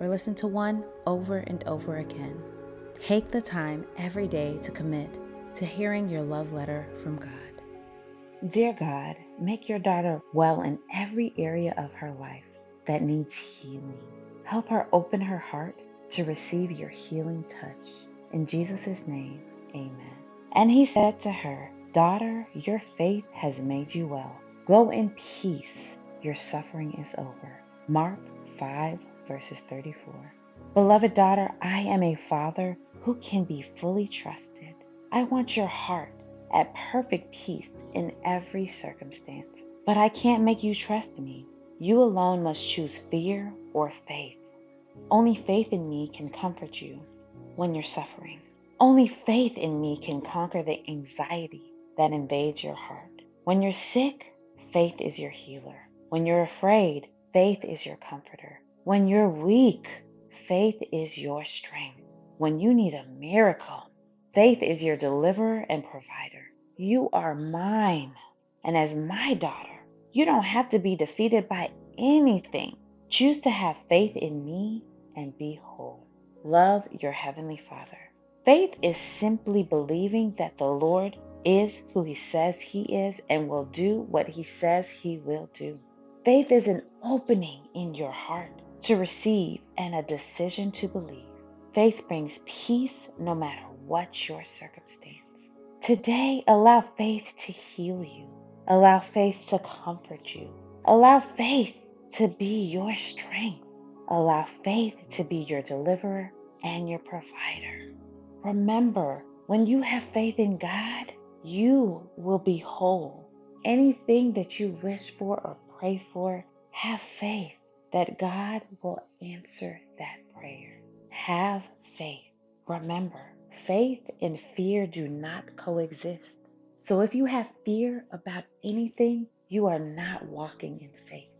or listen to one over and over again. Take the time every day to commit to hearing your love letter from God. Dear God, make your daughter well in every area of her life that needs healing. Help her open her heart to receive your healing touch. In Jesus' name, amen. And he said to her, Daughter, your faith has made you well. Go in peace. Your suffering is over. Mark 5, verses 34. Beloved daughter, I am a father who can be fully trusted. I want your heart at perfect peace in every circumstance. But I can't make you trust me. You alone must choose fear or faith. Only faith in me can comfort you when you're suffering. Only faith in me can conquer the anxiety that invades your heart. When you're sick, faith is your healer. When you're afraid, faith is your comforter. When you're weak, faith is your strength. When you need a miracle, faith is your deliverer and provider. You are mine. And as my daughter, you don't have to be defeated by anything. Choose to have faith in me and be whole. Love your Heavenly Father. Faith is simply believing that the Lord is who He says He is and will do what He says He will do. Faith is an opening in your heart to receive and a decision to believe. Faith brings peace no matter what your circumstance. Today, allow faith to heal you. Allow faith to comfort you. Allow faith to be your strength. Allow faith to be your deliverer and your provider. Remember, when you have faith in God, you will be whole. Anything that you wish for or pray for, have faith that God will answer that prayer. Have faith. Remember, faith and fear do not coexist. So if you have fear about anything, you are not walking in faith.